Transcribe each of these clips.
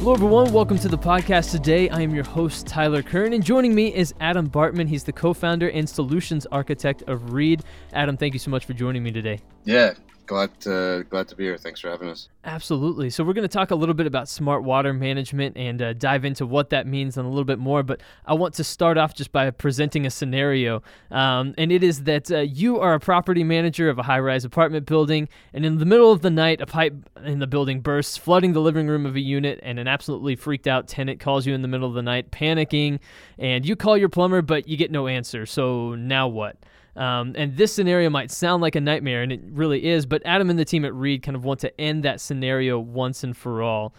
Hello everyone, welcome to the podcast today. I am your host, Tyler Kern, and joining me is Adam Bartman. He's the co-founder and solutions architect of Reed. Adam, thank you so much for joining me today. Yeah. Glad to be here. Thanks for having us. Absolutely. So we're going to talk a little bit about smart water management and dive into what that means and a little bit more. But I want to start off just by presenting a scenario. And it is that you are a property manager of a high-rise apartment building. And in the middle of the night, a pipe in the building bursts, flooding the living room of a unit. And an absolutely freaked out tenant calls you in the middle of the night, panicking. And you call your plumber, but you get no answer. So now what? And this scenario might sound like a nightmare, and it really is, but Adam and the team at Reed kind of want to end that scenario once and for all.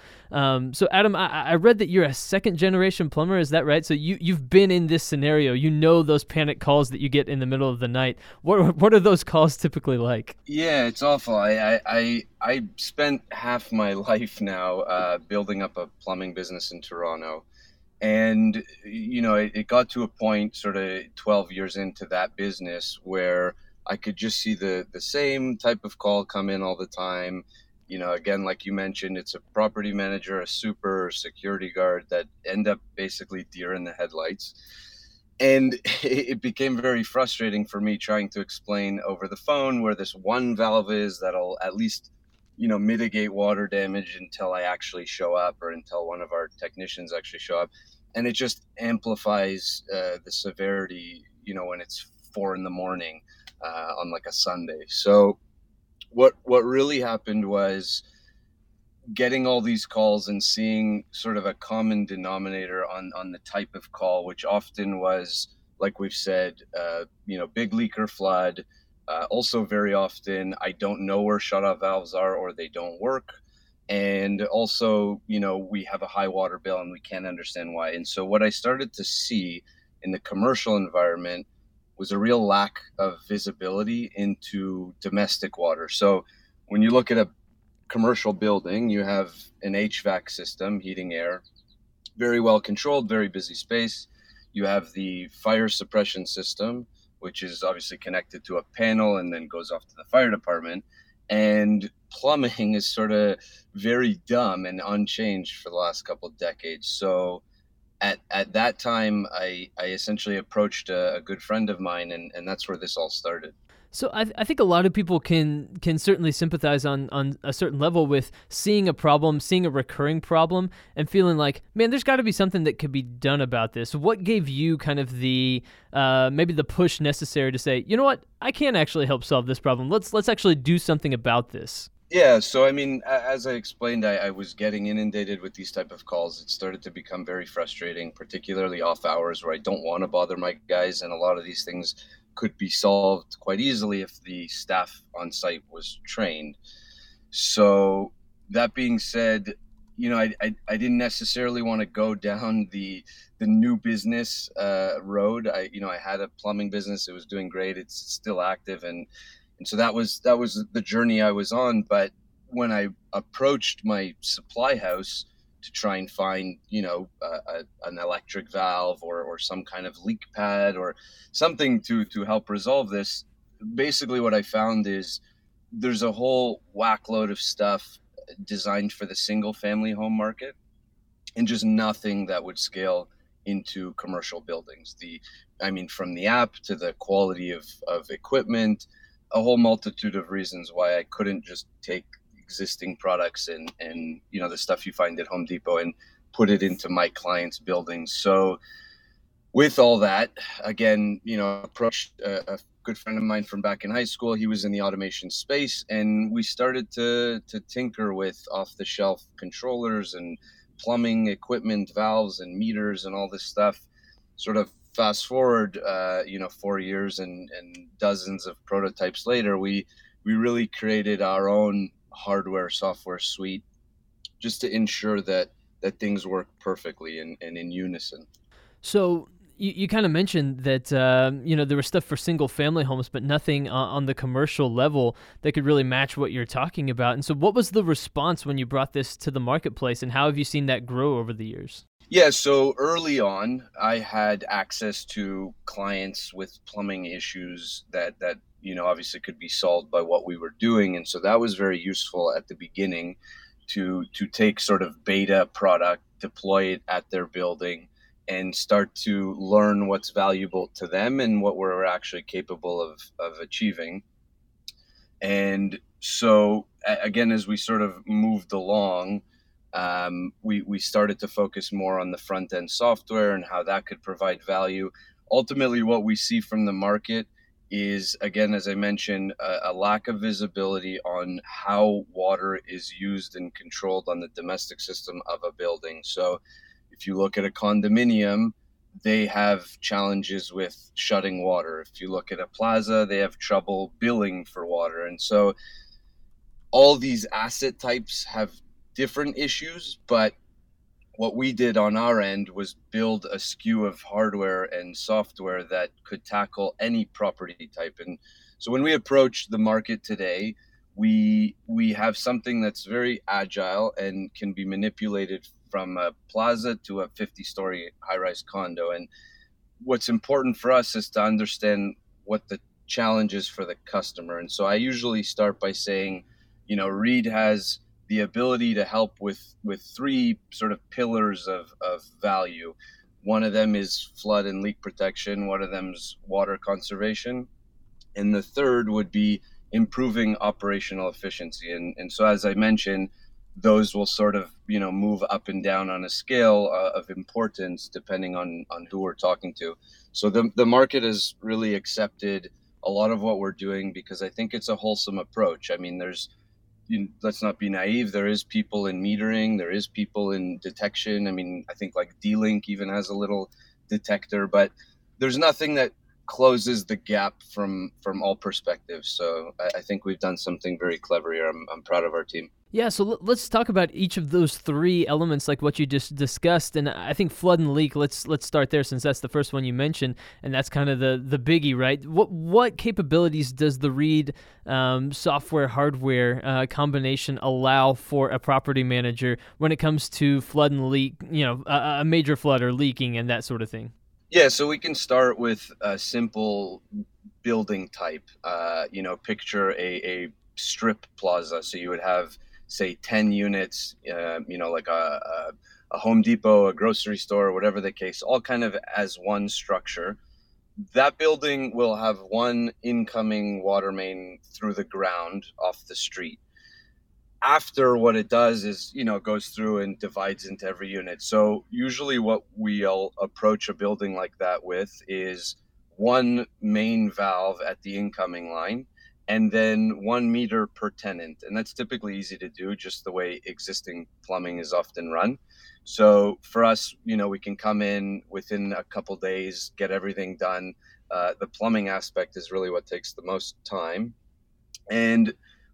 So Adam, I read that you're a second-generation plumber. Is that right? So you've been in this scenario. You know those panic calls that you get in the middle of the night. What are those calls typically like? Yeah, it's awful. I spent half my life now building up a plumbing business in Toronto. And, you know, it got to a point sort of 12 years into that business where I could just see the same type of call come in all the time. You know, again, like you mentioned, it's a property manager, a super security guard that end up basically deer in the headlights. And it became very frustrating for me trying to explain over the phone where this one valve is that'll at least, you know, mitigate water damage until I actually show up or until one of our technicians actually show up. And it just amplifies the severity, you know, when it's 4 a.m. on like a Sunday. So what really happened was getting all these calls and seeing sort of a common denominator on the type of call, which often was, like we've said, you know, big leak or flood. Also very often, I don't know where shut-off valves are or they don't work. And also, you know, we have a high water bill and we can't understand why. And so what I started to see in the commercial environment was a real lack of visibility into domestic water. So when you look at a commercial building, you have an HVAC system, heating, air, very well controlled, very busy space. You have the fire suppression system, which is obviously connected to a panel and then goes off to the fire department. And plumbing is sort of very dumb and unchanged for the last couple of decades. So at that time, I essentially approached a good friend of mine, and that's where this all started. So I think a lot of people can certainly sympathize on a certain level with seeing a problem, seeing a recurring problem, and feeling like, man, there's got to be something that could be done about this. What gave you kind of the maybe the push necessary to say, you know what, I can actually help solve this problem. Let's actually do something about this. Yeah. So, I mean, as I explained, I was getting inundated with these type of calls. It started to become very frustrating, particularly off hours where I don't want to bother my guys. And a lot of these things could be solved quite easily if the staff on site was trained. So that being said, you know, I didn't necessarily want to go down the new business road. I had a plumbing business. It was doing great. It's still active. And so that was the journey I was on. But when I approached my supply house to try and find, you know, an electric valve or some kind of leak pad or something to help resolve this, basically what I found is there's a whole whack load of stuff designed for the single family home market and just nothing that would scale into commercial buildings. From the app to the quality of equipment, a whole multitude of reasons why I couldn't just take existing products and you know, the stuff you find at Home Depot and put it into my client's buildings. So with all that, again, you know, approached a good friend of mine from back in high school. He was in the automation space, and we started to tinker with off-the-shelf controllers and plumbing equipment, valves and meters and all this stuff. Sort of fast forward, 4 years and dozens of prototypes later, we really created our own hardware software suite just to ensure that that things work perfectly and in unison. So you kind of mentioned that, there was stuff for single family homes, but nothing on the commercial level that could really match what you're talking about. And so what was the response when you brought this to the marketplace, and how have you seen that grow over the years? Yeah, so early on, I had access to clients with plumbing issues that obviously could be solved by what we were doing. And so that was very useful at the beginning to take sort of beta product, deploy it at their building, and start to learn what's valuable to them and what we're actually capable of achieving. And so again, as we sort of moved along, we started to focus more on the front end software and how that could provide value. Ultimately, what we see from the market is, again, as I mentioned, a lack of visibility on how water is used and controlled on the domestic system of a building. So if you look at a condominium, they have challenges with shutting water. If you look at a plaza, they have trouble billing for water. And so all these asset types have different issues, but what we did on our end was build a SKU of hardware and software that could tackle any property type. And so when we approach the market today, we have something that's very agile and can be manipulated from a plaza to a 50-story high-rise condo. And what's important for us is to understand what the challenge is for the customer. And so I usually start by saying, Reed has the ability to help with three sort of pillars of value. One of them is flood and leak protection. One of them is water conservation. And the third would be improving operational efficiency. And so, as I mentioned, those will sort of, move up and down on a scale of importance depending on who we're talking to. So the market has really accepted a lot of what we're doing because I think it's a wholesome approach. I mean, there's, let's not be naive. There is people in metering. There is people in detection. I mean, I think like D-Link even has a little detector, but there's nothing that closes the gap from all perspectives. So I think we've done something very clever here. I'm proud of our team. Yeah, so let's talk about each of those three elements, like what you just discussed. And I think flood and leak, let's start there since that's the first one you mentioned, and that's kind of the biggie, right? What capabilities does the Reed software-hardware combination allow for a property manager when it comes to flood and leak, a major flood or leaking and that sort of thing? Yeah, so we can start with a simple building type. Picture a strip plaza. So you would have, say, 10 units, like a Home Depot, a grocery store, whatever the case, all kind of as one structure. That building will have one incoming water main through the ground off the street. After, what it does is, it goes through and divides into every unit. So usually what we'll approach a building like that with is one main valve at the incoming line, and then 1 meter per tenant. And that's typically easy to do, just the way existing plumbing is often run. So for us, we can come in within a couple days, get everything done. The plumbing aspect is really what takes the most time. And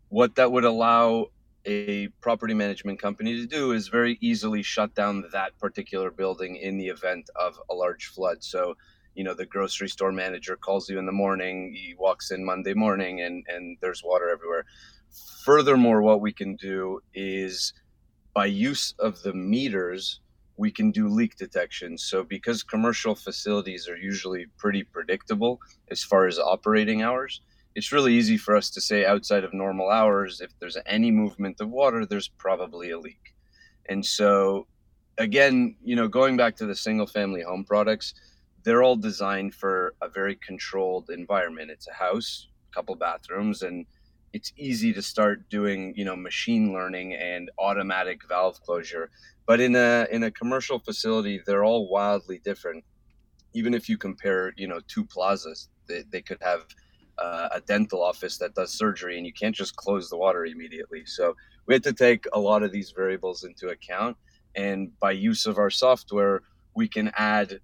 what that would allow a property management company to do is very easily shut down that particular building in the event of a large flood. So the grocery store manager calls you in the morning, he walks in Monday morning and there's water everywhere. Furthermore, what we can do is by use of the meters, we can do leak detection. So because commercial facilities are usually pretty predictable as far as operating hours, it's really easy for us to say outside of normal hours, if there's any movement of water, there's probably a leak. And so again, going back to the single family home products, they're all designed for a very controlled environment. It's a house, a couple bathrooms, and it's easy to start doing, machine learning and automatic valve closure. But in a commercial facility, they're all wildly different. Even if you compare, two plazas, they could have a dental office that does surgery, and you can't just close the water immediately. So we had to take a lot of these variables into account. And by use of our software, we can add,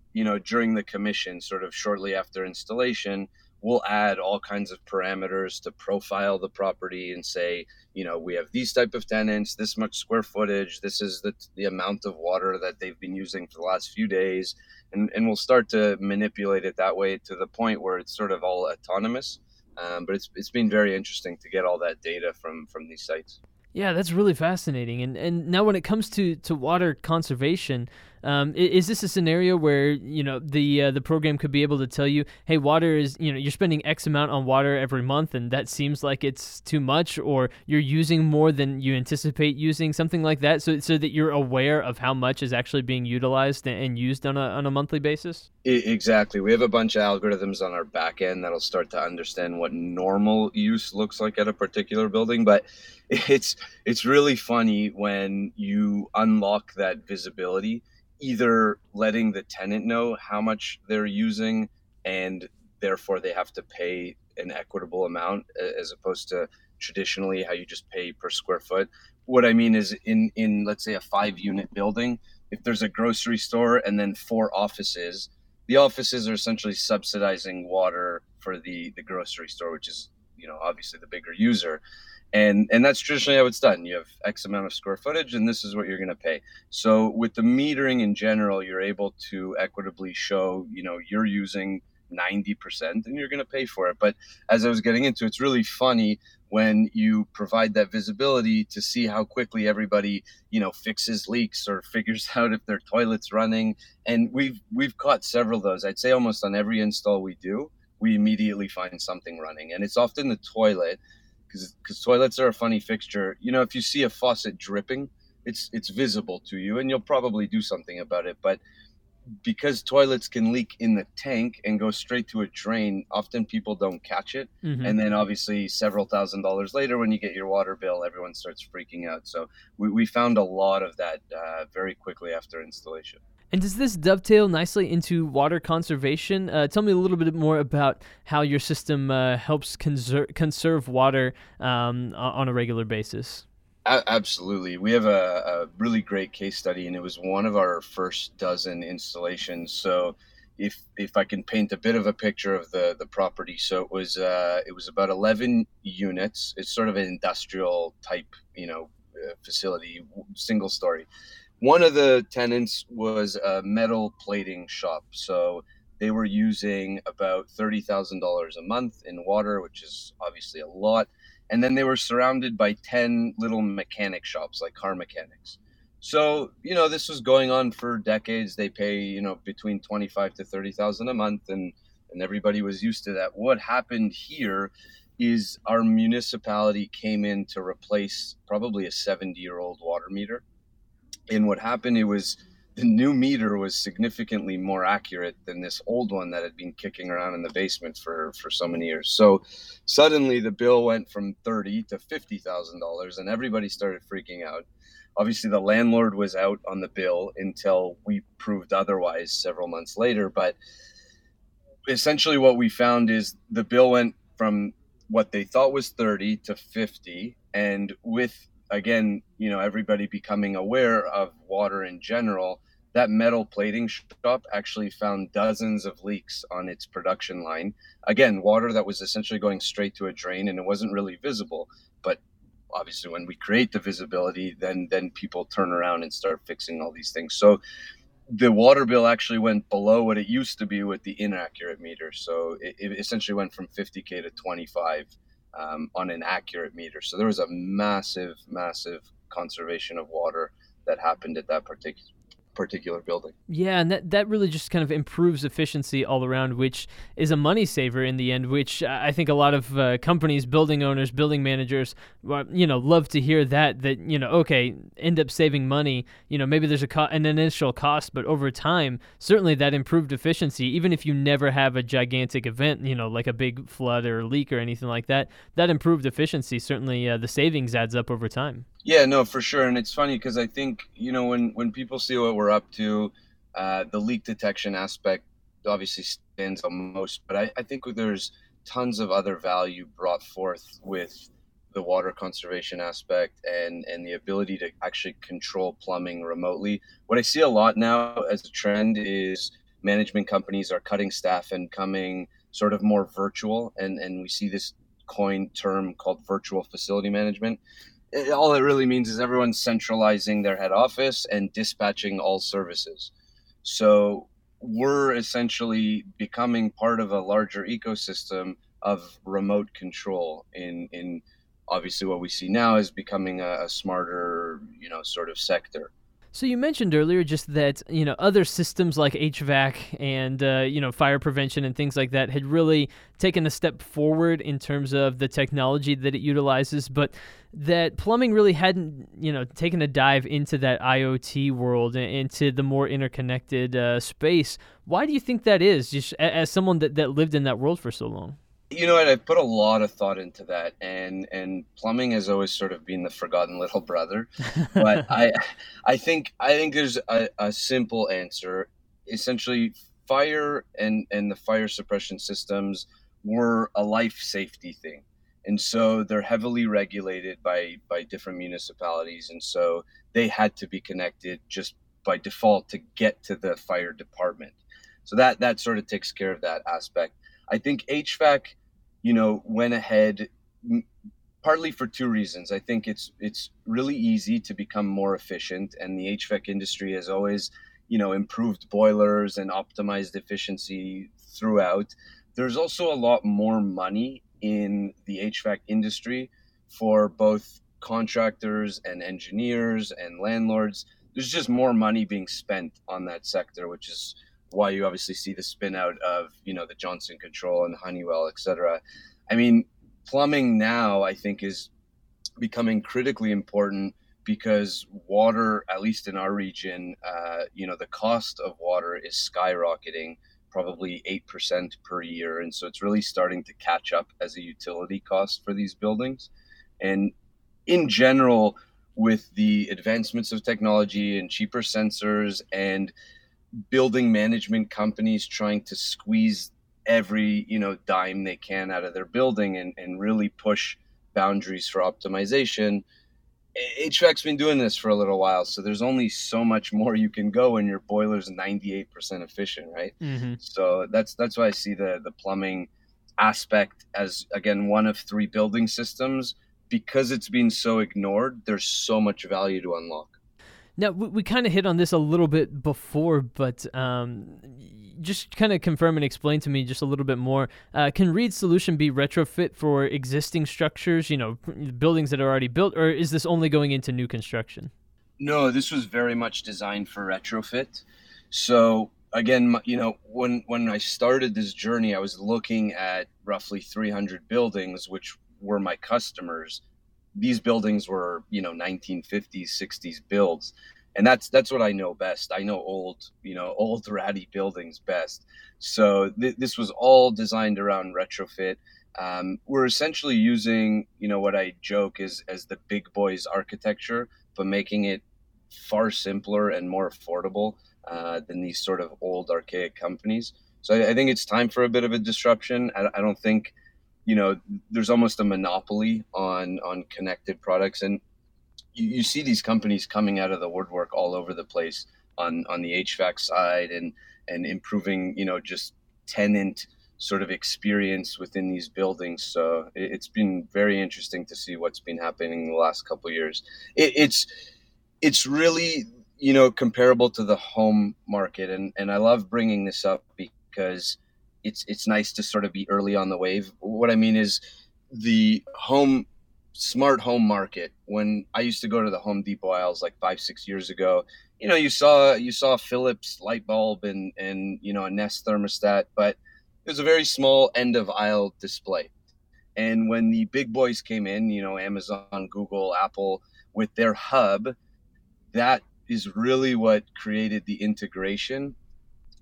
during the commission, sort of shortly after installation, we'll add all kinds of parameters to profile the property and say, you know, we have these type of tenants, this much square footage, this is the amount of water that they've been using for the last few days. And we'll start to manipulate it that way to the point where it's sort of all autonomous. But it's been very interesting to get all that data from these sites. Yeah, that's really fascinating. And now when it comes to water conservation, is this a scenario where, you know, the program could be able to tell you, hey, water is, you know, you're spending X amount on water every month and that seems like it's too much, or you're using more than you anticipate using, something like that, so that you're aware of how much is actually being utilized and used on a monthly basis? Exactly. We have a bunch of algorithms on our back end that'll start to understand what normal use looks like at a particular building, but it's really funny when you unlock that visibility, either letting the tenant know how much they're using and therefore they have to pay an equitable amount as opposed to traditionally how you just pay per square foot. What I mean is in let's say a 5-unit building, if there's a grocery store and then 4 offices, the offices are essentially subsidizing water for the grocery store, which is, you know, obviously the bigger user. And that's traditionally how it's done. You have X amount of square footage, and this is what you're going to pay. So with the metering in general, you're able to equitably show, you know, you're using 90% and you're going to pay for it. But as I was getting into, it's really funny when you provide that visibility to see how quickly everybody, you know, fixes leaks or figures out if their toilet's running. And we've caught several of those. I'd say almost on every install we do, we immediately find something running. And it's often the toilet, because toilets are a funny fixture. You know, if you see a faucet dripping, it's visible to you and you'll probably do something about it. But because toilets can leak in the tank and go straight to a drain, often people don't catch it. Mm-hmm. And then obviously several $1,000s later, when you get your water bill, everyone starts freaking out. So we found a lot of that very quickly after installation. And does this dovetail nicely into water conservation? Tell me a little bit more about how your system helps conserve water on a regular basis. Absolutely. We have a really great case study, and it was one of our first 12 installations. So if I can paint a bit of a picture of the property. So it was about 11 units. It's sort of an industrial type, you know, facility, single story. One of the tenants was a metal plating shop. So they were using about $30,000 a month in water, which is obviously a lot. And then they were surrounded by 10 little mechanic shops, like car mechanics. So, you know, this was going on for decades. They pay, you know, between $25,000 to $30,000 a month, and everybody was used to that. What happened here is our municipality came in to replace probably a 70-year-old water meter. And what happened, it was the new meter was significantly more accurate than this old one that had been kicking around in the basement for so many years. So suddenly the bill went from $30,000 to $50,000 and everybody started freaking out. Obviously, the landlord was out on the bill until we proved otherwise several months later. But essentially what we found is the bill went from what they thought was $30,000 to $50,000, and with, again, you know, everybody becoming aware of water in general, that metal plating shop actually found dozens of leaks on its production line. Again, water that was essentially going straight to a drain and it wasn't really visible. But obviously when we create the visibility, then people turn around and start fixing all these things. So the water bill actually went below what it used to be with the inaccurate meter. So it essentially went from $50,000 to $25,000. On an accurate meter. So there was a massive, massive conservation of water that happened at that particular building. Yeah, and that really just kind of improves efficiency all around, which is a money saver in the end, which I think a lot of companies, building owners, building managers, you know, love to hear that, you know, okay, end up saving money. You know, maybe there's an initial cost, but over time, certainly that improved efficiency, even if you never have a gigantic event, you know, like a big flood or leak or anything like that, that improved efficiency, certainly the savings adds up over time. Yeah, no, for sure. And it's funny because I think, you know, when people see what we're up to, the leak detection aspect obviously stands out most. But I think there's tons of other value brought forth with the water conservation aspect and the ability to actually control plumbing remotely. What I see a lot now as a trend is management companies are cutting staff and coming sort of more virtual, and we see this coined term called virtual facility management. All it really means is everyone's centralizing their head office and dispatching all services. So we're essentially becoming part of a larger ecosystem of remote control in obviously what we see now is becoming a smarter, sort of sector. So you mentioned earlier just that, other systems like HVAC and, fire prevention and things like that had really taken a step forward in terms of the technology that it utilizes, but that plumbing really hadn't, taken a dive into that IoT world and into the more interconnected space. Why do you think that is, just as someone that lived in that world for so long? You know what, I've put a lot of thought into that, and plumbing has always sort of been the forgotten little brother. But I think there's a simple answer. Essentially, fire and the fire suppression systems were a life safety thing. And so they're heavily regulated by different municipalities. And so they had to be connected just by default to get to the fire department. So that sort of takes care of that aspect. I think HVAC went ahead partly for two reasons. I think it's really easy to become more efficient, and the HVAC industry has always, improved boilers and optimized efficiency throughout. There's also a lot more money in the HVAC industry for both contractors and engineers and landlords. There's just more money being spent on that sector, which is why you obviously see the spin out of, the Johnson Control and Honeywell, et cetera. I mean, plumbing now, I think, is becoming critically important because water, at least in our region, the cost of water is skyrocketing, probably 8% per year. And so it's really starting to catch up as a utility cost for these buildings. And in general, with the advancements of technology and cheaper sensors and building management companies trying to squeeze every dime they can out of their building and really push boundaries for optimization, HVAC's been doing this for a little while, so there's only so much more you can go when your boiler's 98% efficient, right? Mm-hmm. So that's why I see the plumbing aspect as, again, one of three building systems. Because it's been so ignored, there's so much value to unlock. Now, we kind of hit on this a little bit before, but just kind of confirm and explain to me just a little bit more. Can Reed's solution be retrofit for existing structures, buildings that are already built, or is this only going into new construction? No, this was very much designed for retrofit. So, again, when I started this journey, I was looking at roughly 300 buildings, which were my customers. These buildings were, 1950s, 60s builds. And that's what I know best. I know old ratty buildings best. So this was all designed around retrofit. We're essentially using, what I joke is as the big boys architecture, but making it far simpler and more affordable than these sort of old archaic companies. So I think it's time for a bit of a disruption. I don't think there's almost a monopoly on connected products. And you see these companies coming out of the woodwork all over the place on the HVAC side and improving, just tenant sort of experience within these buildings. So it's been very interesting to see what's been happening in the last couple of years. It's really, comparable to the home market. And I love bringing this up because it's nice to sort of be early on the wave. What I mean is the smart home market. When I used to go to the Home Depot aisles like 5-6 years ago, you saw a Philips light bulb and a Nest thermostat, but it was a very small end of aisle display. And when the big boys came in, Amazon, Google, Apple, with their hub, that is really what created the integration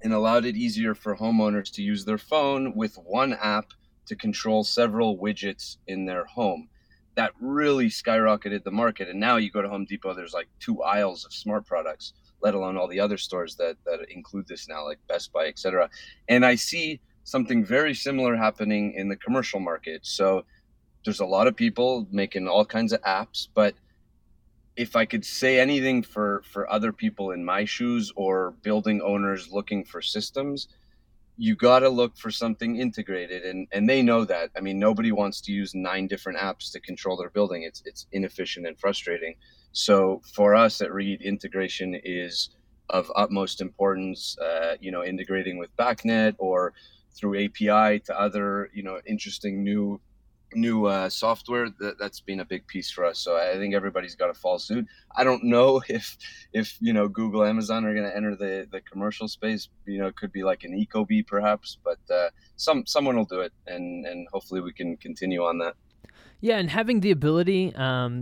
and allowed it easier for homeowners to use their phone with one app to control several widgets in their home. That really skyrocketed the market. And now you go to Home Depot, there's like 2 aisles of smart products, let alone all the other stores that include this now, like Best Buy, et cetera. And I see something very similar happening in the commercial market. So there's a lot of people making all kinds of apps, but if I could say anything for other people in my shoes or building owners looking for systems, you got to look for something integrated, and they know that. I mean, nobody wants to use 9 different apps to control their building. It's inefficient and frustrating. So for us at Reed, integration is of utmost importance, integrating with BACnet or through API to other, interesting new software. That's been a big piece for us. So I think everybody's got to fall suit. I don't know if Google, Amazon are going to enter the commercial space. It could be like an Ecobee perhaps, but someone will do it, and hopefully we can continue on that. Yeah, and having the ability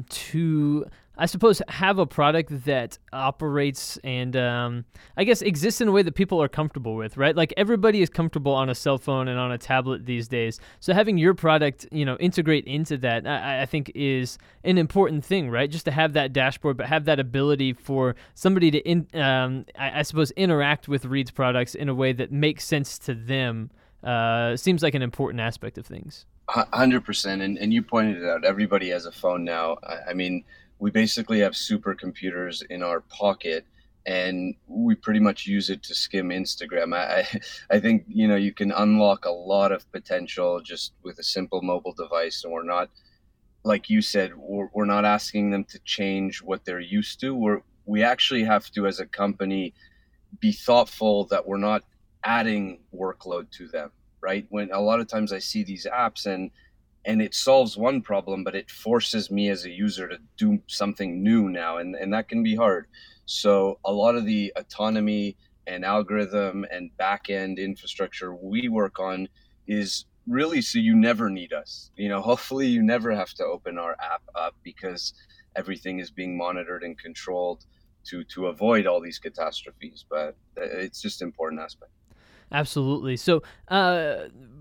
to, I suppose, have a product that operates and exists in a way that people are comfortable with, right? Like everybody is comfortable on a cell phone and on a tablet these days. So having your product, integrate into that, I think is an important thing, right? Just to have that dashboard, but have that ability for somebody to, interact with Reed's products in a way that makes sense to them. Seems like an important aspect of things. 100%. And you pointed it out, everybody has a phone now. I mean, we basically have supercomputers in our pocket, and we pretty much use it to skim Instagram. I think, you can unlock a lot of potential just with a simple mobile device, and we're not, like you said, we're not asking them to change what they're used to. We actually have to, as a company, be thoughtful that we're not adding workload to them. Right? When a lot of times I see these apps and it solves one problem, but it forces me as a user to do something new now. And that can be hard. So a lot of the autonomy and algorithm and back-end infrastructure we work on is really so you never need us. Hopefully you never have to open our app up because everything is being monitored and controlled to avoid all these catastrophes. But it's just an important aspect. Absolutely. So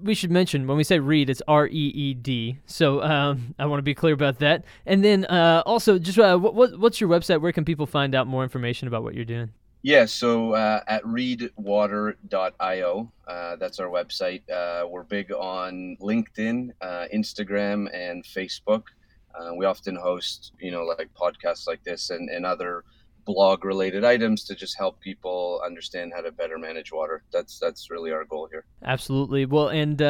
we should mention, when we say Reed, it's R-E-E-D. So I want to be clear about that. And then also, just what's your website? Where can people find out more information about what you're doing? Yeah, so at reedwater.io, that's our website. We're big on LinkedIn, Instagram, and Facebook. We often host, like podcasts like this and other blog-related items to just help people understand how to better manage water. That's really our goal here. Absolutely. Well, and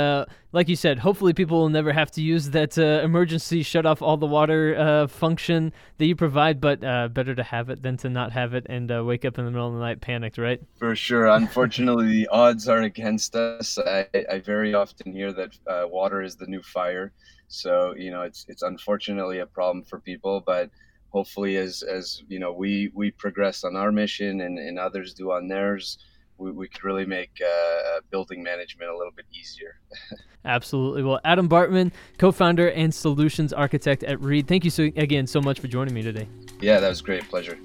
like you said, hopefully people will never have to use that emergency shut off all the water function that you provide, but better to have it than to not have it and wake up in the middle of the night panicked, right? For sure. Unfortunately, the odds are against us. I very often hear that water is the new fire. So, it's unfortunately a problem for people, but hopefully, as we progress on our mission and others do on theirs, we could really make building management a little bit easier. Absolutely. Well, Adam Bartman, co-founder and solutions architect at Reed, thank you again so much for joining me today. Yeah, that was a great pleasure.